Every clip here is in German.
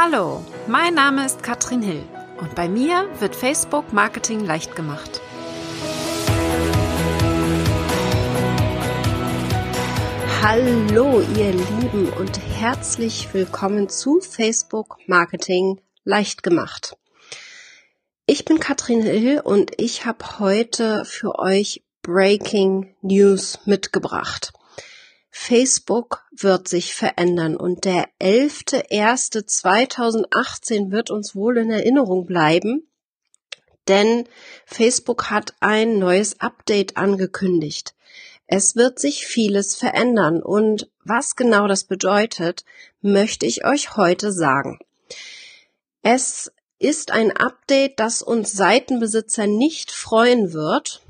Hallo, mein Name ist Katrin Hill und bei mir wird Facebook Marketing leicht gemacht. Hallo ihr Lieben und herzlich willkommen zu Facebook Marketing leicht gemacht. Ich bin Katrin Hill und ich habe heute für euch Breaking News mitgebracht. Facebook wird sich verändern und der 11.01.2018 wird uns wohl in Erinnerung bleiben, denn Facebook hat ein neues Update angekündigt. Es wird sich vieles verändern und was genau das bedeutet, möchte ich euch heute sagen. Es ist ein Update, das uns Seitenbesitzer nicht freuen wird.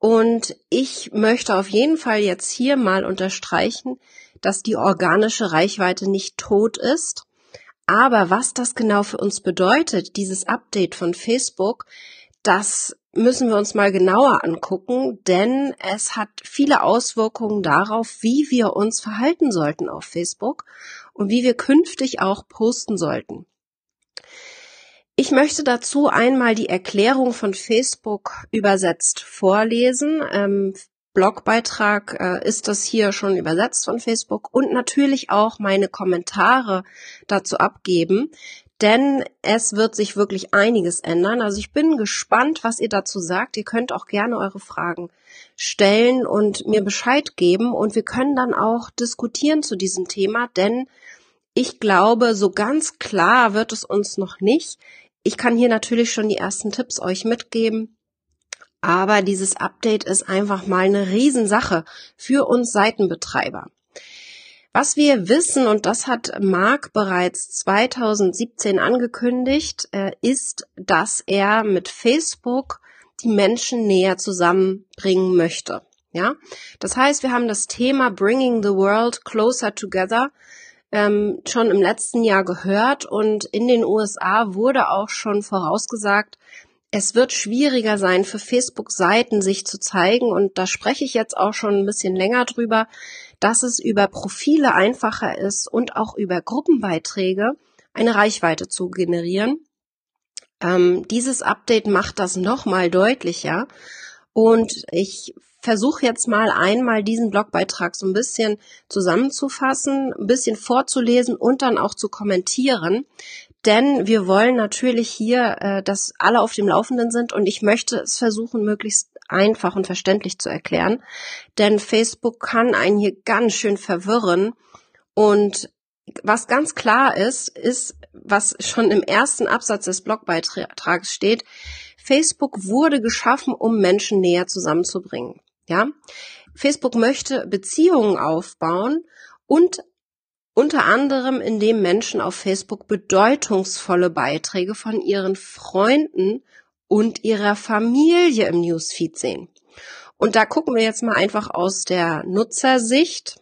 Und ich möchte auf jeden Fall jetzt hier mal unterstreichen, dass die organische Reichweite nicht tot ist. Aber was das genau für uns bedeutet, dieses Update von Facebook, das müssen wir uns mal genauer angucken, denn es hat viele Auswirkungen darauf, wie wir uns verhalten sollten auf Facebook und wie wir künftig auch posten sollten. Ich möchte dazu einmal die Erklärung von Facebook übersetzt vorlesen. Blogbeitrag ist das hier schon übersetzt von Facebook und natürlich auch meine Kommentare dazu abgeben, denn es wird sich wirklich einiges ändern. Also ich bin gespannt, was ihr dazu sagt. Ihr könnt auch gerne eure Fragen stellen und mir Bescheid geben und wir können dann auch diskutieren zu diesem Thema, denn ich glaube, so ganz klar wird es uns noch nicht. Ich kann hier natürlich schon die ersten Tipps euch mitgeben, aber dieses Update ist einfach mal eine Riesensache für uns Seitenbetreiber. Was wir wissen, und das hat Marc bereits 2017 angekündigt, ist, dass er mit Facebook die Menschen näher zusammenbringen möchte. Ja? Das heißt, wir haben das Thema Bringing the World Closer Together schon im letzten Jahr gehört und in den USA wurde auch schon vorausgesagt, es wird schwieriger sein, für Facebook-Seiten sich zu zeigen und da spreche ich jetzt auch schon ein bisschen länger drüber, dass es über Profile einfacher ist und auch über Gruppenbeiträge eine Reichweite zu generieren. Dieses Update macht das nochmal deutlicher und ich versuche jetzt mal einmal diesen Blogbeitrag so ein bisschen zusammenzufassen, ein bisschen vorzulesen und dann auch zu kommentieren, denn wir wollen natürlich hier, dass alle auf dem Laufenden sind und ich möchte es versuchen, möglichst einfach und verständlich zu erklären, denn Facebook kann einen hier ganz schön verwirren und was ganz klar ist, ist, was schon im ersten Absatz des Blogbeitrags steht, Facebook wurde geschaffen, um Menschen näher zusammenzubringen. Ja? Facebook möchte Beziehungen aufbauen und unter anderem, indem Menschen auf Facebook bedeutungsvolle Beiträge von ihren Freunden und ihrer Familie im Newsfeed sehen. Und da gucken wir jetzt mal einfach aus der Nutzersicht.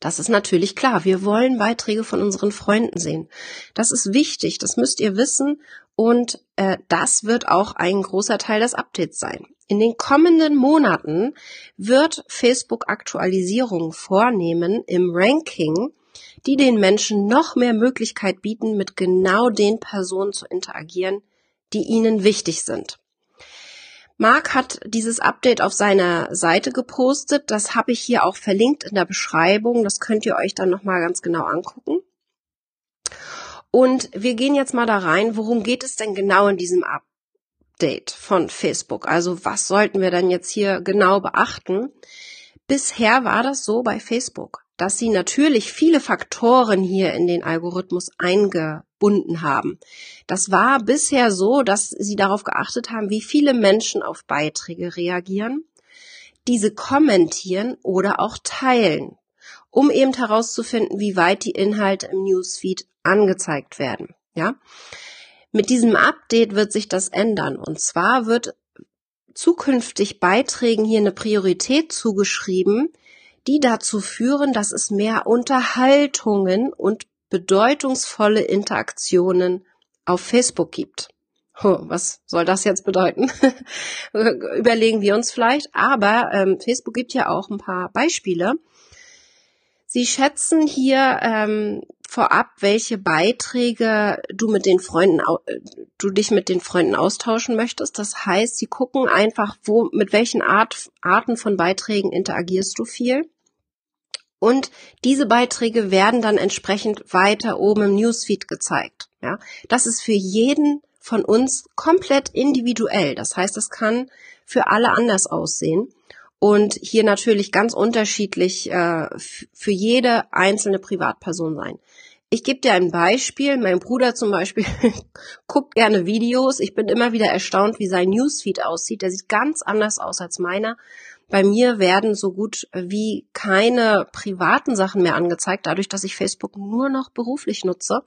Das ist natürlich klar. Wir wollen Beiträge von unseren Freunden sehen. Das ist wichtig. Das müsst ihr wissen. Und das wird auch ein großer Teil des Updates sein. In den kommenden Monaten wird Facebook Aktualisierungen vornehmen im Ranking, die den Menschen noch mehr Möglichkeit bieten, mit genau den Personen zu interagieren, die ihnen wichtig sind. Marc hat dieses Update auf seiner Seite gepostet. Das habe ich hier auch verlinkt in der Beschreibung. Das könnt ihr euch dann nochmal ganz genau angucken. Und wir gehen jetzt mal da rein, worum geht es denn genau in diesem Update von Facebook? Also was sollten wir denn jetzt hier genau beachten? Bisher war das so bei Facebook, dass sie natürlich viele Faktoren hier in den Algorithmus eingebunden haben. Das war bisher so, dass sie darauf geachtet haben, wie viele Menschen auf Beiträge reagieren, diese kommentieren oder auch teilen, um eben herauszufinden, wie weit die Inhalte im Newsfeed angezeigt werden. Ja? Mit diesem Update wird sich das ändern und zwar wird zukünftig Beiträgen hier eine Priorität zugeschrieben, die dazu führen, dass es mehr Unterhaltungen und bedeutungsvolle Interaktionen auf Facebook gibt. Was soll das jetzt bedeuten? Überlegen wir uns vielleicht, aber Facebook gibt ja auch ein paar Beispiele. Sie schätzen hier vorab, welche Beiträge du dich mit den Freunden austauschen möchtest. Das heißt, sie gucken einfach, mit welchen Arten von Beiträgen interagierst du viel. Und diese Beiträge werden dann entsprechend weiter oben im Newsfeed gezeigt. Ja, das ist für jeden von uns komplett individuell. Das heißt, es kann für alle anders aussehen. Und hier natürlich ganz unterschiedlich für jede einzelne Privatperson sein. Ich gebe dir ein Beispiel. Mein Bruder zum Beispiel guckt gerne Videos. Ich bin immer wieder erstaunt, wie sein Newsfeed aussieht. Der sieht ganz anders aus als meiner. Bei mir werden so gut wie keine privaten Sachen mehr angezeigt, dadurch, dass ich Facebook nur noch beruflich nutze.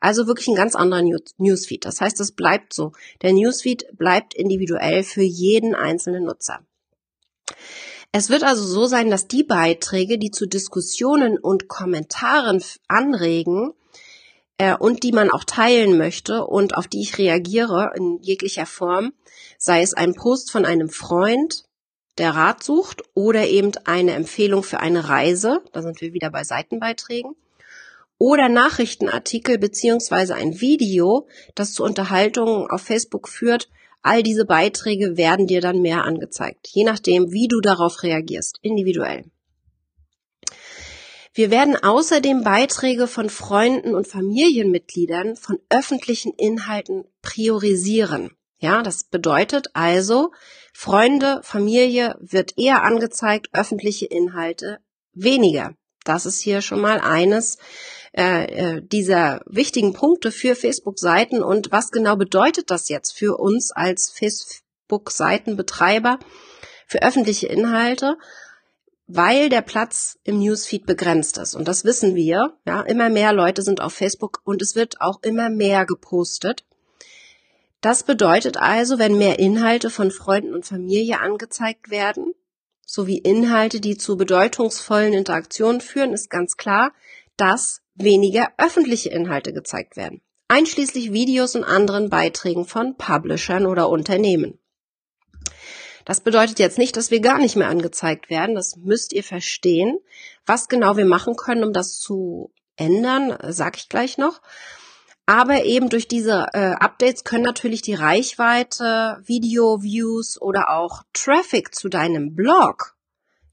Also wirklich ein ganz anderer Newsfeed. Das heißt, es bleibt so. Der Newsfeed bleibt individuell für jeden einzelnen Nutzer. Es wird also so sein, dass die Beiträge, die zu Diskussionen und Kommentaren anregen und die man auch teilen möchte und auf die ich reagiere in jeglicher Form, sei es ein Post von einem Freund, der Rat sucht, oder eben eine Empfehlung für eine Reise, da sind wir wieder bei Seitenbeiträgen, oder Nachrichtenartikel beziehungsweise ein Video, das zu Unterhaltungen auf Facebook führt. All diese Beiträge werden dir dann mehr angezeigt, je nachdem, wie du darauf reagierst, individuell. Wir werden außerdem Beiträge von Freunden und Familienmitgliedern von öffentlichen Inhalten priorisieren. Ja, das bedeutet also, Freunde, Familie wird eher angezeigt, öffentliche Inhalte weniger. Das ist hier schon mal eines dieser wichtigen Punkte für Facebook-Seiten. Und was genau bedeutet das jetzt für uns als Facebook-Seitenbetreiber für öffentliche Inhalte? Weil der Platz im Newsfeed begrenzt ist. Und das wissen wir. Ja, immer mehr Leute sind auf Facebook und es wird auch immer mehr gepostet. Das bedeutet also, wenn mehr Inhalte von Freunden und Familie angezeigt werden, sowie Inhalte, die zu bedeutungsvollen Interaktionen führen, ist ganz klar, dass weniger öffentliche Inhalte gezeigt werden, einschließlich Videos und anderen Beiträgen von Publishern oder Unternehmen. Das bedeutet jetzt nicht, dass wir gar nicht mehr angezeigt werden. Das müsst ihr verstehen. Was genau wir machen können, um das zu ändern, sage ich gleich noch. Aber eben durch diese Updates können natürlich die Reichweite, Video-Views oder auch Traffic zu deinem Blog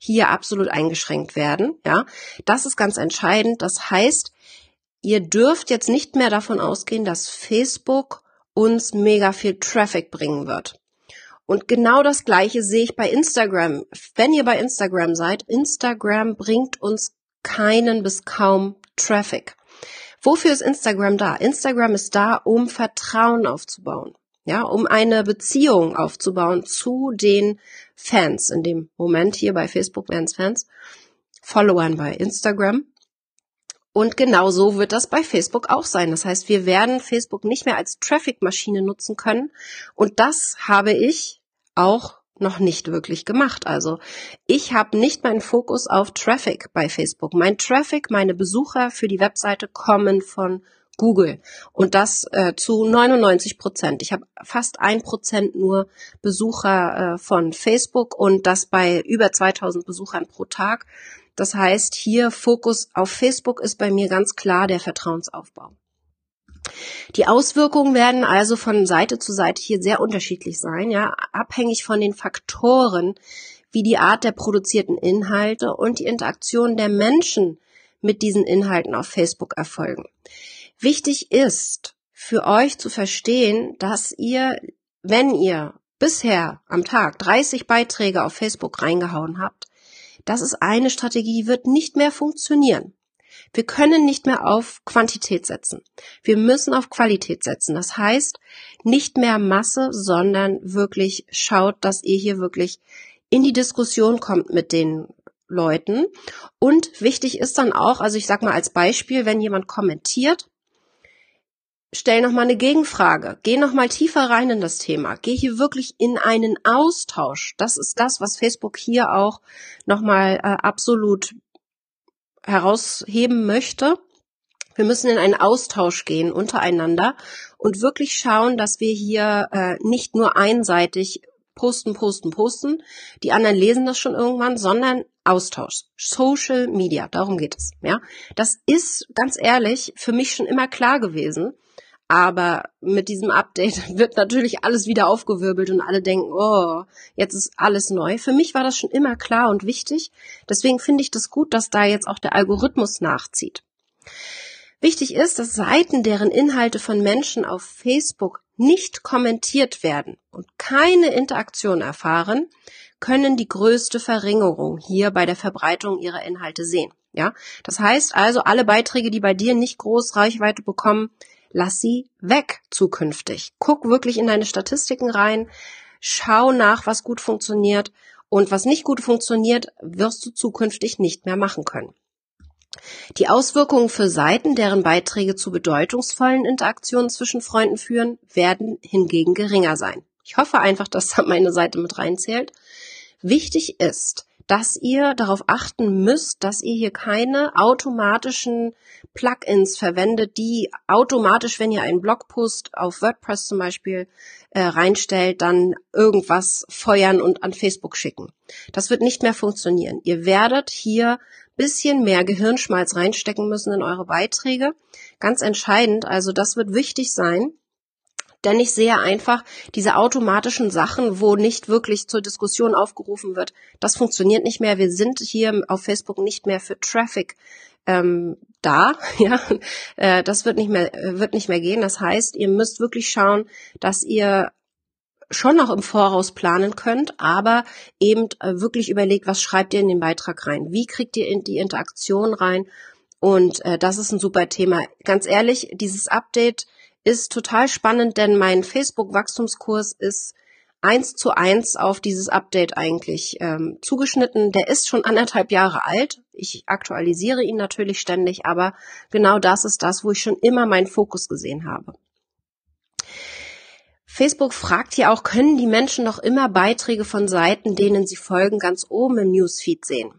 hier absolut eingeschränkt werden. Ja, das ist ganz entscheidend. Das heißt, ihr dürft jetzt nicht mehr davon ausgehen, dass Facebook uns mega viel Traffic bringen wird. Und genau das Gleiche sehe ich bei Instagram. Wenn ihr bei Instagram seid, Instagram bringt uns keinen bis kaum Traffic. Wofür ist Instagram da? Instagram ist da, um Vertrauen aufzubauen, ja, um eine Beziehung aufzubauen zu den Fans. In dem Moment hier bei Facebook wären es Fans, Followern bei Instagram. Und genau so wird das bei Facebook auch sein. Das heißt, wir werden Facebook nicht mehr als Traffic-Maschine nutzen können. Und das habe ich auch noch nicht wirklich gemacht. Also ich habe nicht meinen Fokus auf Traffic bei Facebook. Mein Traffic, meine Besucher für die Webseite kommen von Google und das zu 99%. Ich habe fast 1% nur Besucher von Facebook und das bei über 2000 Besuchern pro Tag. Das heißt, hier Fokus auf Facebook ist bei mir ganz klar der Vertrauensaufbau. Die Auswirkungen werden also von Seite zu Seite hier sehr unterschiedlich sein, ja, abhängig von den Faktoren, wie die Art der produzierten Inhalte und die Interaktion der Menschen mit diesen Inhalten auf Facebook erfolgen. Wichtig ist für euch zu verstehen, dass ihr, wenn ihr bisher am Tag 30 Beiträge auf Facebook reingehauen habt, das ist eine Strategie, die wird nicht mehr funktionieren. Wir können nicht mehr auf Quantität setzen. Wir müssen auf Qualität setzen. Das heißt, nicht mehr Masse, sondern wirklich schaut, dass ihr hier wirklich in die Diskussion kommt mit den Leuten. Und wichtig ist dann auch, also ich sag mal als Beispiel, wenn jemand kommentiert, stell nochmal eine Gegenfrage. Geh nochmal tiefer rein in das Thema. Geh hier wirklich in einen Austausch. Das ist das, was Facebook hier auch nochmal absolut herausheben möchte. Wir müssen in einen Austausch gehen untereinander und wirklich schauen, dass wir hier nicht nur einseitig posten, posten, posten. Die anderen lesen das schon irgendwann, sondern Austausch. Social Media, darum geht es. Ja, das ist ganz ehrlich für mich schon immer klar gewesen. Aber mit diesem Update wird natürlich alles wieder aufgewirbelt und alle denken, oh, jetzt ist alles neu. Für mich war das schon immer klar und wichtig. Deswegen finde ich das gut, dass da jetzt auch der Algorithmus nachzieht. Wichtig ist, dass Seiten, deren Inhalte von Menschen auf Facebook nicht kommentiert werden und keine Interaktion erfahren, können die größte Verringerung hier bei der Verbreitung ihrer Inhalte sehen. Ja? Das heißt also, alle Beiträge, die bei dir nicht groß Reichweite bekommen, lass sie weg zukünftig. Guck wirklich in deine Statistiken rein, schau nach, was gut funktioniert, und was nicht gut funktioniert, wirst du zukünftig nicht mehr machen können. Die Auswirkungen für Seiten, deren Beiträge zu bedeutungsvollen Interaktionen zwischen Freunden führen, werden hingegen geringer sein. Ich hoffe einfach, dass da meine Seite mit reinzählt. Wichtig ist, dass ihr darauf achten müsst, dass ihr hier keine automatischen Plugins verwendet, die automatisch, wenn ihr einen Blogpost auf WordPress zum Beispiel reinstellt, dann irgendwas feuern und an Facebook schicken. Das wird nicht mehr funktionieren. Ihr werdet hier bisschen mehr Gehirnschmalz reinstecken müssen in eure Beiträge. Ganz entscheidend, also das wird wichtig sein, denn ich sehe einfach diese automatischen Sachen, wo nicht wirklich zur Diskussion aufgerufen wird, das funktioniert nicht mehr. Wir sind hier auf Facebook nicht mehr für Traffic da. Ja? Das wird nicht mehr gehen. Das heißt, ihr müsst wirklich schauen, dass ihr schon noch im Voraus planen könnt, aber eben wirklich überlegt, was schreibt ihr in den Beitrag rein? Wie kriegt ihr in die Interaktion rein? Und das ist ein super Thema. Ganz ehrlich, dieses Update ist total spannend, denn mein Facebook-Wachstumskurs ist 1:1 auf dieses Update eigentlich zugeschnitten. Der ist schon 1,5 Jahre alt. Ich aktualisiere ihn natürlich ständig, aber genau das ist das, wo ich schon immer meinen Fokus gesehen habe. Facebook fragt hier auch, können die Menschen noch immer Beiträge von Seiten, denen sie folgen, ganz oben im Newsfeed sehen?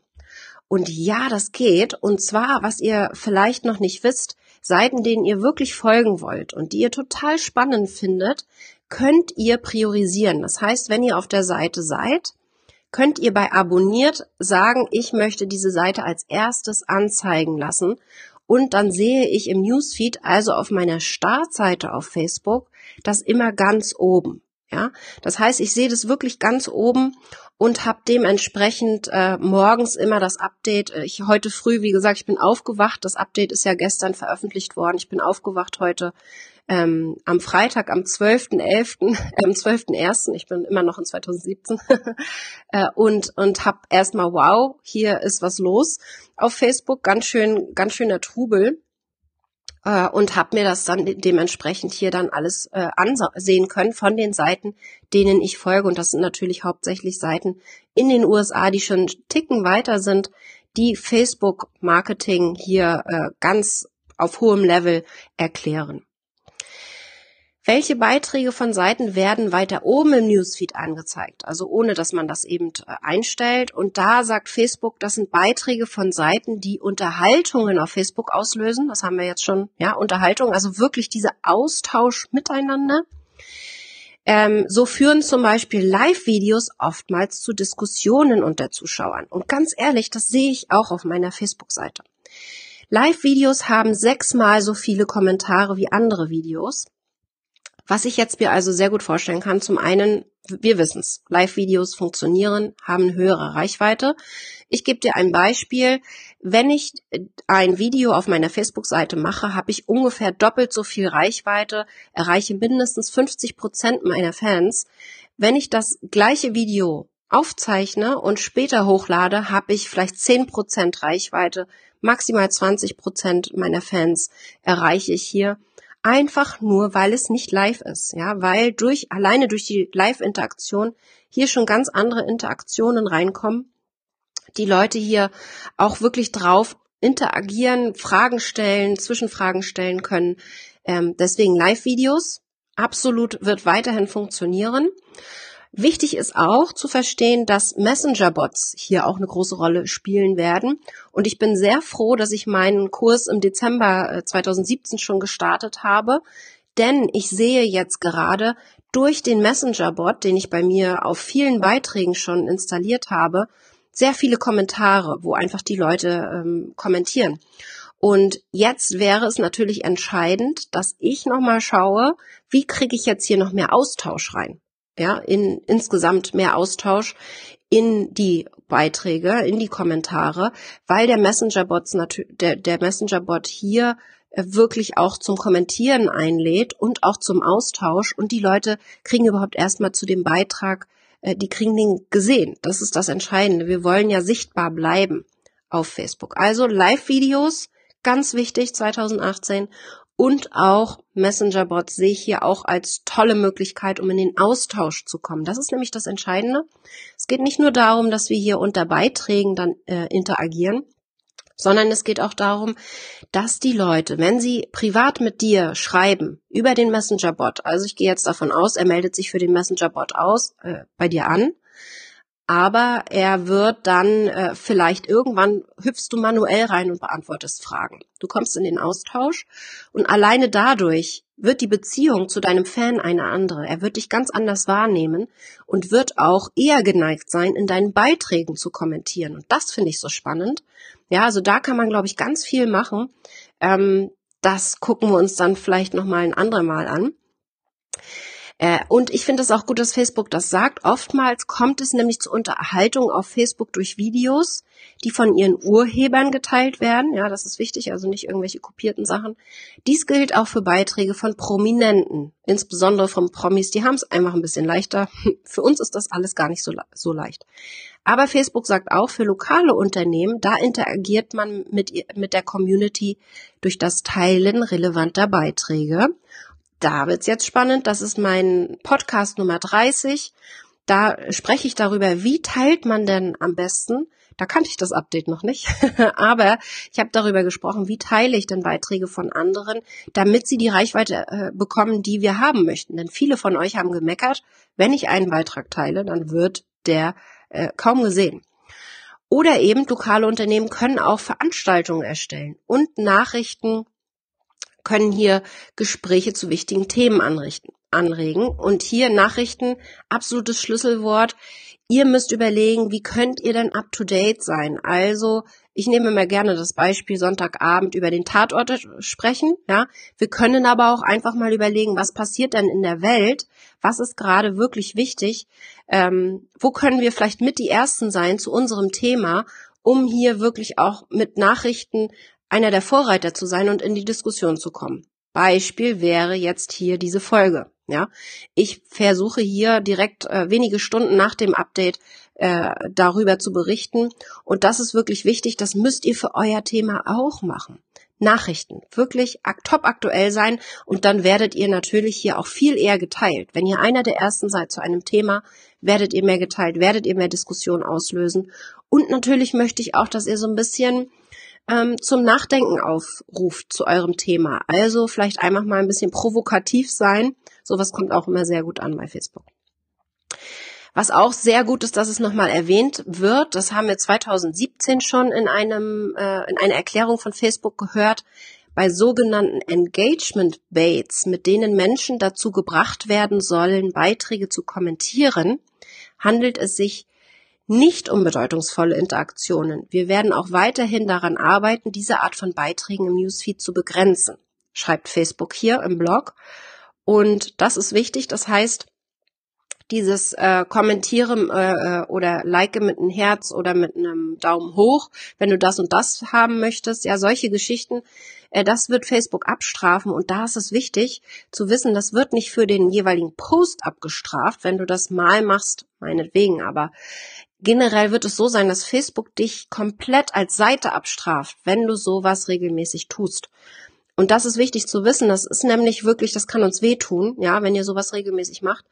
Und ja, das geht. Und zwar, was ihr vielleicht noch nicht wisst, Seiten, denen ihr wirklich folgen wollt und die ihr total spannend findet, könnt ihr priorisieren. Das heißt, wenn ihr auf der Seite seid, könnt ihr bei abonniert sagen, ich möchte diese Seite als erstes anzeigen lassen. Und dann sehe ich im Newsfeed, also auf meiner Startseite auf Facebook, das immer ganz oben. Ja? Das heißt, ich sehe das wirklich ganz oben und habe dementsprechend morgens immer das Update. Heute früh, wie gesagt, ich bin aufgewacht. Das Update ist ja gestern veröffentlicht worden. Ich bin aufgewacht heute am Freitag, am 12.01. Ich bin immer noch in 2017 und habe erstmal, wow, hier ist was los auf Facebook. Ganz schöner Trubel. Und habe mir das dann dementsprechend hier dann alles ansehen können von den Seiten, denen ich folge. Und das sind natürlich hauptsächlich Seiten in den USA, die schon einen Ticken weiter sind, die Facebook-Marketing hier ganz auf hohem Level erklären. Welche Beiträge von Seiten werden weiter oben im Newsfeed angezeigt? Also ohne, dass man das eben einstellt. Und da sagt Facebook, das sind Beiträge von Seiten, die Unterhaltungen auf Facebook auslösen. Das haben wir jetzt schon, ja, Unterhaltung. Also wirklich dieser Austausch miteinander. So führen zum Beispiel Live-Videos oftmals zu Diskussionen unter Zuschauern. Und ganz ehrlich, das sehe ich auch auf meiner Facebook-Seite. Live-Videos haben 6-mal so viele Kommentare wie andere Videos. Was ich jetzt mir also sehr gut vorstellen kann, zum einen, wir wissen es, Live-Videos funktionieren, haben höhere Reichweite. Ich gebe dir ein Beispiel. Wenn ich ein Video auf meiner Facebook-Seite mache, habe ich ungefähr doppelt so viel Reichweite, erreiche mindestens 50% meiner Fans. Wenn ich das gleiche Video aufzeichne und später hochlade, habe ich vielleicht 10% Reichweite, maximal 20% meiner Fans erreiche ich hier. Einfach nur, weil es nicht live ist, ja, weil alleine durch die Live-Interaktion hier schon ganz andere Interaktionen reinkommen, die Leute hier auch wirklich drauf interagieren, Fragen stellen, Zwischenfragen stellen können. Deswegen Live-Videos absolut wird weiterhin funktionieren. Wichtig ist auch zu verstehen, dass Messenger-Bots hier auch eine große Rolle spielen werden. Und ich bin sehr froh, dass ich meinen Kurs im Dezember 2017 schon gestartet habe, Denn ich sehe jetzt gerade durch den Messenger-Bot, den ich bei mir auf vielen Beiträgen schon installiert habe, sehr viele Kommentare, wo einfach die Leute kommentieren. Und jetzt wäre es natürlich entscheidend, dass ich nochmal schaue, wie kriege ich jetzt hier noch mehr Austausch rein? Ja, insgesamt mehr Austausch in die Beiträge, in die Kommentare, weil der Messenger-Bot hier wirklich auch zum Kommentieren einlädt und auch zum Austausch, und die Leute kriegen überhaupt erstmal zu dem Beitrag, die kriegen den gesehen. Das ist das Entscheidende. Wir wollen ja sichtbar bleiben auf Facebook. Also Live-Videos, ganz wichtig 2018, und auch Messenger-Bots sehe ich hier auch als tolle Möglichkeit, um in den Austausch zu kommen. Das ist nämlich das Entscheidende. Es geht nicht nur darum, dass wir hier unter Beiträgen dann interagieren, sondern es geht auch darum, dass die Leute, wenn sie privat mit dir schreiben über den Messenger-Bot, also ich gehe jetzt davon aus, er meldet sich für den Messenger-Bot bei dir an, aber er wird dann vielleicht irgendwann, hüpfst du manuell rein und beantwortest Fragen. Du kommst in den Austausch, und alleine dadurch wird die Beziehung zu deinem Fan eine andere. Er wird dich ganz anders wahrnehmen und wird auch eher geneigt sein, in deinen Beiträgen zu kommentieren. Und das finde ich so spannend. Ja, also da kann man, glaube ich, ganz viel machen. Das gucken wir uns dann vielleicht nochmal ein andermal an. Und ich finde es auch gut, dass Facebook das sagt. Oftmals kommt es nämlich zu Unterhaltung auf Facebook durch Videos, die von ihren Urhebern geteilt werden. Ja, das ist wichtig, also nicht irgendwelche kopierten Sachen. Dies gilt auch für Beiträge von Prominenten, insbesondere von Promis. Die haben es einfach ein bisschen leichter. Für uns ist das alles gar nicht so leicht. Aber Facebook sagt auch, für lokale Unternehmen, da interagiert man mit der Community durch das Teilen relevanter Beiträge. Da wird's jetzt spannend, das ist mein Podcast Nummer 30, da spreche ich darüber, wie teilt man denn am besten, da kannte ich das Update noch nicht, aber ich habe darüber gesprochen, wie teile ich denn Beiträge von anderen, damit sie die Reichweite bekommen, die wir haben möchten, denn viele von euch haben gemeckert, wenn ich einen Beitrag teile, dann wird der kaum gesehen. Oder eben lokale Unternehmen können auch Veranstaltungen erstellen und Nachrichten, können hier Gespräche zu wichtigen Themen anregen. Und hier Nachrichten, absolutes Schlüsselwort. Ihr müsst überlegen, wie könnt ihr denn up-to-date sein? Also, ich nehme immer gerne das Beispiel Sonntagabend über den Tatort sprechen. Ja, wir können aber auch einfach mal überlegen, was passiert denn in der Welt? Was ist gerade wirklich wichtig? Wo können wir vielleicht mit die Ersten sein zu unserem Thema, um hier wirklich auch mit Nachrichten einer der Vorreiter zu sein und in die Diskussion zu kommen. Beispiel wäre jetzt hier diese Folge. Ja, ich versuche hier direkt wenige Stunden nach dem Update darüber zu berichten. Und das ist wirklich wichtig, das müsst ihr für euer Thema auch machen. Nachrichten, wirklich top aktuell sein, und dann werdet ihr natürlich hier auch viel eher geteilt. Wenn ihr einer der Ersten seid zu einem Thema, werdet ihr mehr geteilt, werdet ihr mehr Diskussion auslösen. Und natürlich möchte ich auch, dass ihr so ein bisschen zum Nachdenken aufruft zu eurem Thema. Also vielleicht einfach mal ein bisschen provokativ sein. Sowas kommt auch immer sehr gut an bei Facebook. Was auch sehr gut ist, dass es nochmal erwähnt wird, das haben wir 2017 schon in einer Erklärung von Facebook gehört, bei sogenannten Engagement-Baits, mit denen Menschen dazu gebracht werden sollen, Beiträge zu kommentieren, handelt es sich nicht um bedeutungsvolle Interaktionen. Wir werden auch weiterhin daran arbeiten, diese Art von Beiträgen im Newsfeed zu begrenzen, schreibt Facebook hier im Blog. Und das ist wichtig. Das heißt, dieses Kommentieren oder Like mit einem Herz oder mit einem Daumen hoch, wenn du das und das haben möchtest, ja, solche Geschichten, das wird Facebook abstrafen. Und da ist es wichtig zu wissen, das wird nicht für den jeweiligen Post abgestraft, wenn du das mal machst, meinetwegen, aber generell wird es so sein, dass Facebook dich komplett als Seite abstraft, wenn du sowas regelmäßig tust. Und das ist wichtig zu wissen, das ist nämlich wirklich, das kann uns wehtun, ja, wenn ihr sowas regelmäßig macht.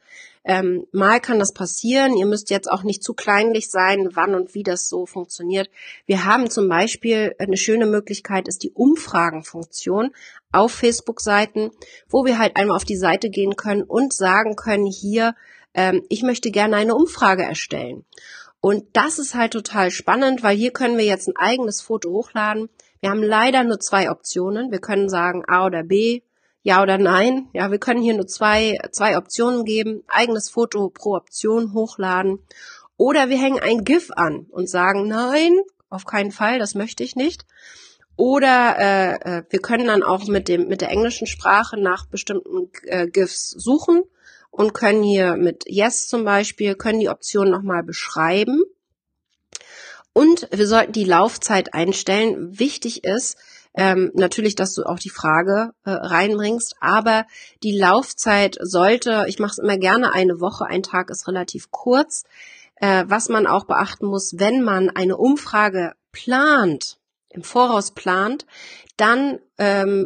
Mal kann das passieren, ihr müsst jetzt auch nicht zu kleinlich sein, wann und wie das so funktioniert. Wir haben zum Beispiel, eine schöne Möglichkeit ist die Umfragenfunktion auf Facebook-Seiten, wo wir halt einmal auf die Seite gehen können und sagen können, hier, ich möchte gerne eine Umfrage erstellen. Und das ist halt total spannend, weil hier können wir jetzt ein eigenes Foto hochladen. Wir haben leider nur zwei Optionen. Wir können sagen A oder B, ja oder nein. Ja, wir können hier nur zwei Optionen geben. Eigenes Foto pro Option hochladen. Oder wir hängen ein GIF an und sagen, nein, auf keinen Fall, das möchte ich nicht. Oder wir können dann auch mit der englischen Sprache nach bestimmten GIFs suchen und können hier mit Yes zum Beispiel, können die Option nochmal beschreiben. Und wir sollten die Laufzeit einstellen. Wichtig ist natürlich, dass du auch die Frage reinbringst, aber die Laufzeit sollte, ich mache es immer gerne eine Woche, ein Tag ist relativ kurz. Was man auch beachten muss, wenn man eine Umfrage plant, im Voraus plant, dann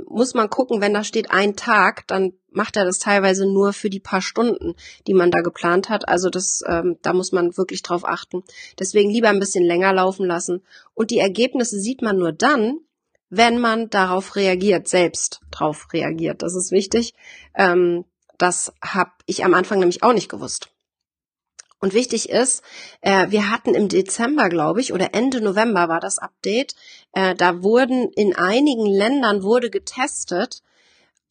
muss man gucken, wenn da steht ein Tag, dann macht er das teilweise nur für die paar Stunden, die man da geplant hat. Also das, da muss man wirklich drauf achten. Deswegen lieber ein bisschen länger laufen lassen. Und die Ergebnisse sieht man nur dann, wenn man darauf reagiert, selbst drauf reagiert. Das ist wichtig. Das habe ich am Anfang nämlich auch nicht gewusst. Und wichtig ist, wir hatten im Dezember, glaube ich, oder Ende November war das Update, da wurden in einigen Ländern getestet,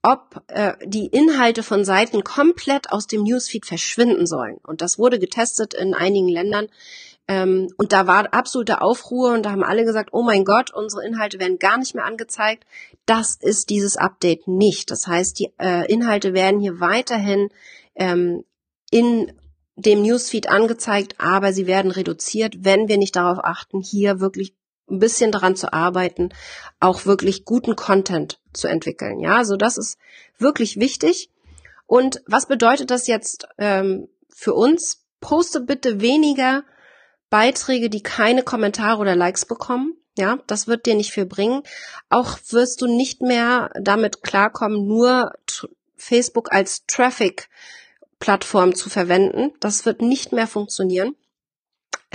ob die Inhalte von Seiten komplett aus dem Newsfeed verschwinden sollen. Und das wurde getestet in einigen Ländern. Und da war absolute Aufruhr und da haben alle gesagt, oh mein Gott, unsere Inhalte werden gar nicht mehr angezeigt. Das ist dieses Update nicht. Das heißt, die Inhalte werden hier weiterhin in dem Newsfeed angezeigt, aber sie werden reduziert, wenn wir nicht darauf achten, hier wirklich ein bisschen daran zu arbeiten, auch wirklich guten Content zu entwickeln. Ja, also das ist wirklich wichtig. Und was bedeutet das jetzt für uns? Poste bitte weniger Beiträge, die keine Kommentare oder Likes bekommen. Ja, das wird dir nicht viel bringen. Auch wirst du nicht mehr damit klarkommen, nur Facebook als Traffic-Plattform zu verwenden. Das wird nicht mehr funktionieren.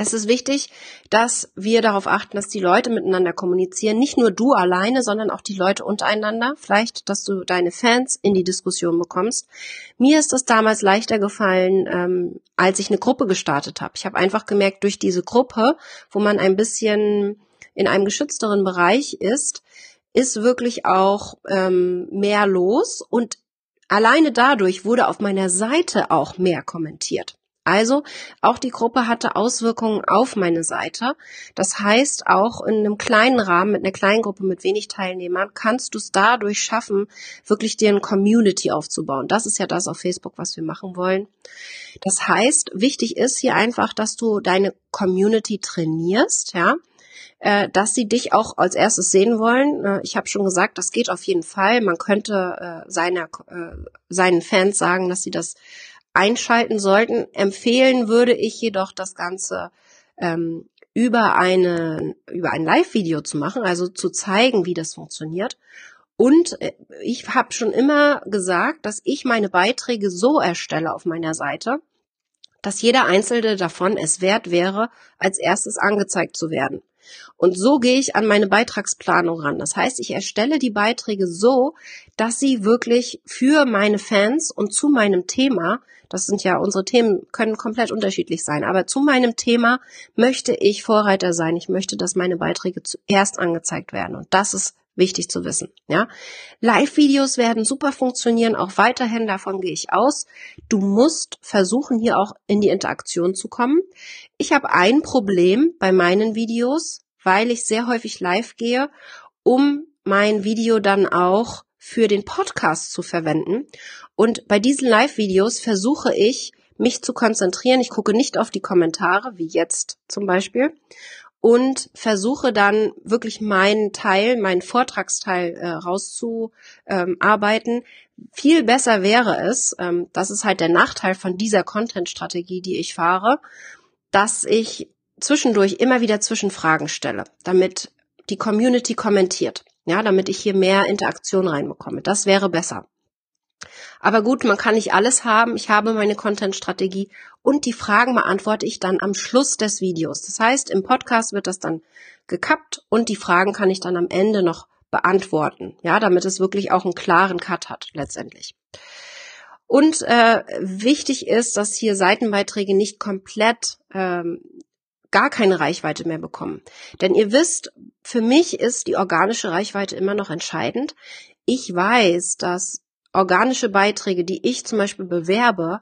Es ist wichtig, dass wir darauf achten, dass die Leute miteinander kommunizieren. Nicht nur du alleine, sondern auch die Leute untereinander. Vielleicht, dass du deine Fans in die Diskussion bekommst. Mir ist das damals leichter gefallen, als ich eine Gruppe gestartet habe. Ich habe einfach gemerkt, durch diese Gruppe, wo man ein bisschen in einem geschützteren Bereich ist, ist wirklich auch mehr los und alleine dadurch wurde auf meiner Seite auch mehr kommentiert. Also auch die Gruppe hatte Auswirkungen auf meine Seite. Das heißt, auch in einem kleinen Rahmen, mit einer kleinen Gruppe, mit wenig Teilnehmern, kannst du es dadurch schaffen, wirklich dir eine Community aufzubauen. Das ist ja das auf Facebook, was wir machen wollen. Das heißt, wichtig ist hier einfach, dass du deine Community trainierst, ja, dass sie dich auch als erstes sehen wollen. Ich habe schon gesagt, das geht auf jeden Fall. Man könnte seinen Fans sagen, dass sie das einschalten sollten. Empfehlen würde ich jedoch, das Ganze über ein Live-Video zu machen, also zu zeigen, wie das funktioniert. Und ich habe schon immer gesagt, dass ich meine Beiträge so erstelle auf meiner Seite, dass jeder einzelne davon es wert wäre, als erstes angezeigt zu werden. Und so gehe ich an meine Beitragsplanung ran. Das heißt, ich erstelle die Beiträge so, dass sie wirklich für meine Fans und zu meinem Thema, das sind ja unsere Themen, können komplett unterschiedlich sein, aber zu meinem Thema möchte ich Vorreiter sein. Ich möchte, dass meine Beiträge zuerst angezeigt werden. Und das ist wichtig zu wissen. Ja? Live-Videos werden super funktionieren, auch weiterhin, davon gehe ich aus. Du musst versuchen, hier auch in die Interaktion zu kommen. Ich habe ein Problem bei meinen Videos, weil ich sehr häufig live gehe, um mein Video dann auch für den Podcast zu verwenden. Und bei diesen Live-Videos versuche ich, mich zu konzentrieren. Ich gucke nicht auf die Kommentare, wie jetzt zum Beispiel, und versuche dann wirklich meinen Vortragsteil rauszuarbeiten. Viel besser wäre es, das ist halt der Nachteil von dieser Content-Strategie, die ich fahre, dass ich zwischendurch immer wieder Zwischenfragen stelle, damit die Community kommentiert, ja, damit ich hier mehr Interaktion reinbekomme. Das wäre besser. Aber gut, man kann nicht alles haben. Ich habe meine Content-Strategie und die Fragen beantworte ich dann am Schluss des Videos. Das heißt, im Podcast wird das dann gekappt und die Fragen kann ich dann am Ende noch beantworten, ja, damit es wirklich auch einen klaren Cut hat letztendlich. Und wichtig ist, dass hier Seitenbeiträge nicht komplett gar keine Reichweite mehr bekommen. Denn ihr wisst, für mich ist die organische Reichweite immer noch entscheidend. Ich weiß, dass organische Beiträge, die ich zum Beispiel bewerbe,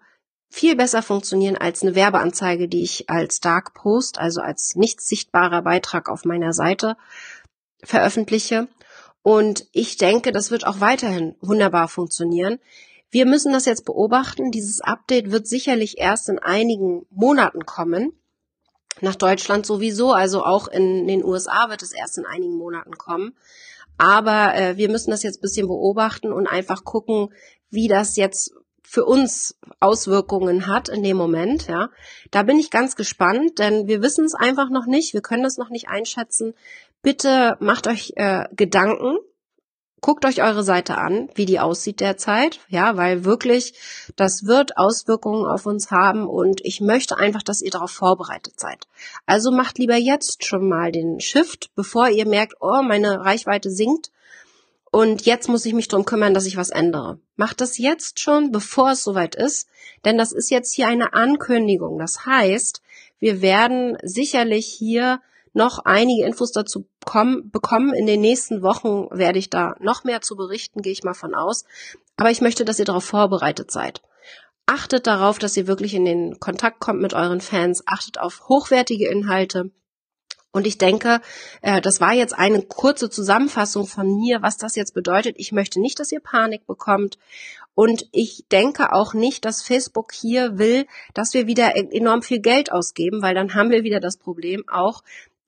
viel besser funktionieren als eine Werbeanzeige, die ich als Dark Post, also als nicht sichtbarer Beitrag auf meiner Seite veröffentliche. Und ich denke, das wird auch weiterhin wunderbar funktionieren. Wir müssen das jetzt beobachten. Dieses Update wird sicherlich erst in einigen Monaten kommen. Nach Deutschland sowieso, also auch in den USA wird es erst in einigen Monaten kommen. Aber wir müssen das jetzt ein bisschen beobachten und einfach gucken, wie das jetzt für uns Auswirkungen hat in dem Moment, ja. Da bin ich ganz gespannt, denn wir wissen es einfach noch nicht, wir können das noch nicht einschätzen. Bitte macht euch Gedanken, guckt euch eure Seite an, wie die aussieht derzeit, ja, weil wirklich, das wird Auswirkungen auf uns haben und ich möchte einfach, dass ihr darauf vorbereitet seid. Also macht lieber jetzt schon mal den Shift, bevor ihr merkt, oh, meine Reichweite sinkt. Und jetzt muss ich mich darum kümmern, dass ich was ändere. Macht das jetzt schon, bevor es soweit ist, denn das ist jetzt hier eine Ankündigung. Das heißt, wir werden sicherlich hier noch einige Infos dazu bekommen. In den nächsten Wochen werde ich da noch mehr zu berichten, gehe ich mal von aus. Aber ich möchte, dass ihr darauf vorbereitet seid. Achtet darauf, dass ihr wirklich in den Kontakt kommt mit euren Fans. Achtet auf hochwertige Inhalte. Und ich denke, das war jetzt eine kurze Zusammenfassung von mir, was das jetzt bedeutet. Ich möchte nicht, dass ihr Panik bekommt. Und ich denke auch nicht, dass Facebook hier will, dass wir wieder enorm viel Geld ausgeben, weil dann haben wir wieder das Problem auch,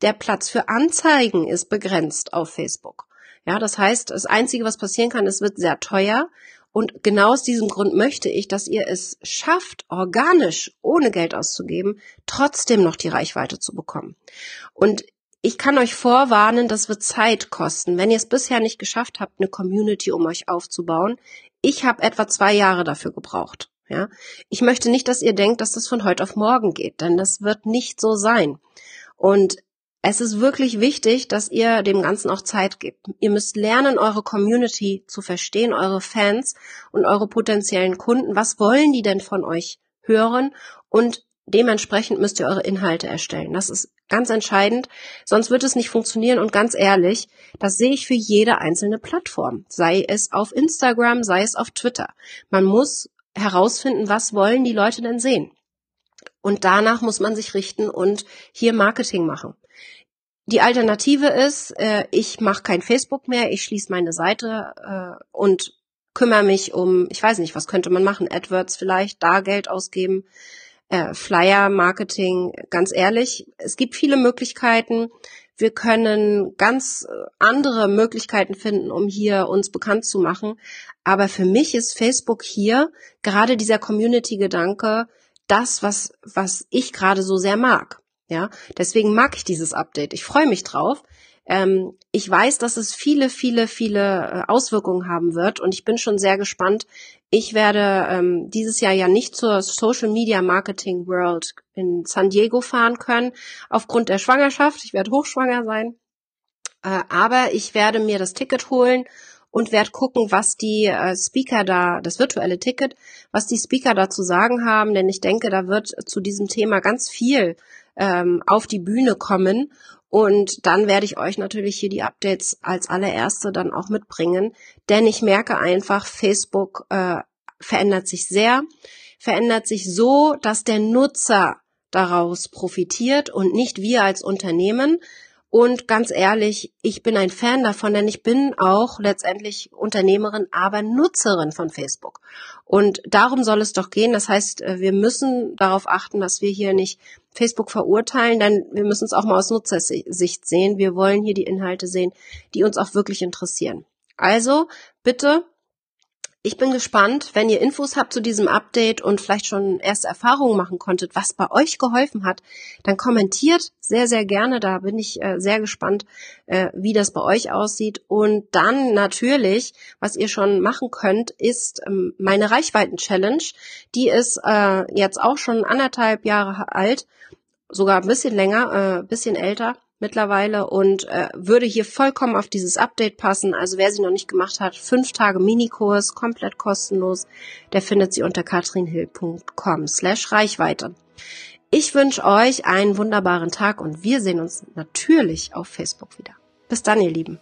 der Platz für Anzeigen ist begrenzt auf Facebook. Ja, das heißt, das Einzige, was passieren kann, es wird sehr teuer. Und genau aus diesem Grund möchte ich, dass ihr es schafft, organisch, ohne Geld auszugeben, trotzdem noch die Reichweite zu bekommen. Und ich kann euch vorwarnen, das wird Zeit kosten. Wenn ihr es bisher nicht geschafft habt, eine Community um euch aufzubauen, ich habe etwa 2 Jahre dafür gebraucht. Ja? Ich möchte nicht, dass ihr denkt, dass das von heute auf morgen geht, denn das wird nicht so sein. Und es ist wirklich wichtig, dass ihr dem Ganzen auch Zeit gebt. Ihr müsst lernen, eure Community zu verstehen, eure Fans und eure potenziellen Kunden. Was wollen die denn von euch hören? Und dementsprechend müsst ihr eure Inhalte erstellen. Das ist ganz entscheidend. Sonst wird es nicht funktionieren. Und ganz ehrlich, das sehe ich für jede einzelne Plattform. Sei es auf Instagram, sei es auf Twitter. Man muss herausfinden, was wollen die Leute denn sehen? Und danach muss man sich richten und hier Marketing machen. Die Alternative ist, ich mache kein Facebook mehr, ich schließe meine Seite und kümmere mich um, ich weiß nicht, was könnte man machen, AdWords vielleicht, da Geld ausgeben, Flyer, Marketing, ganz ehrlich, es gibt viele Möglichkeiten. Wir können ganz andere Möglichkeiten finden, um hier uns bekannt zu machen. Aber für mich ist Facebook hier gerade dieser Community-Gedanke das, was ich gerade so sehr mag. Ja, deswegen mag ich dieses Update. Ich freue mich drauf. Ich weiß, dass es viele, viele, viele Auswirkungen haben wird und ich bin schon sehr gespannt. Ich werde dieses Jahr ja nicht zur Social Media Marketing World in San Diego fahren können, aufgrund der Schwangerschaft. Ich werde hochschwanger sein, aber ich werde mir das Ticket holen und werde gucken, was die Speaker da, das virtuelle Ticket, was die Speaker da zu sagen haben, denn ich denke, da wird zu diesem Thema ganz viel auf die Bühne kommen und dann werde ich euch natürlich hier die Updates als allererste dann auch mitbringen, denn ich merke einfach, Facebook verändert sich sehr, verändert sich so, dass der Nutzer daraus profitiert und nicht wir als Unternehmen. Und ganz ehrlich, ich bin ein Fan davon, denn ich bin auch letztendlich Unternehmerin, aber Nutzerin von Facebook. Und darum soll es doch gehen. Das heißt, wir müssen darauf achten, dass wir hier nicht Facebook verurteilen, denn wir müssen es auch mal aus Nutzersicht sehen. Wir wollen hier die Inhalte sehen, die uns auch wirklich interessieren. Also bitte, ich bin gespannt, wenn ihr Infos habt zu diesem Update und vielleicht schon erste Erfahrungen machen konntet, was bei euch geholfen hat, dann kommentiert sehr, sehr gerne. Da bin ich sehr gespannt, wie das bei euch aussieht. Und dann natürlich, was ihr schon machen könnt, ist meine Reichweiten-Challenge. Die ist jetzt auch schon 1,5 Jahre alt, sogar ein bisschen länger, ein bisschen älter mittlerweile und würde hier vollkommen auf dieses Update passen. Also wer sie noch nicht gemacht hat, 5 Tage Minikurs, komplett kostenlos, der findet sie unter katrinhill.com/Reichweite. Ich wünsche euch einen wunderbaren Tag und wir sehen uns natürlich auf Facebook wieder. Bis dann, ihr Lieben.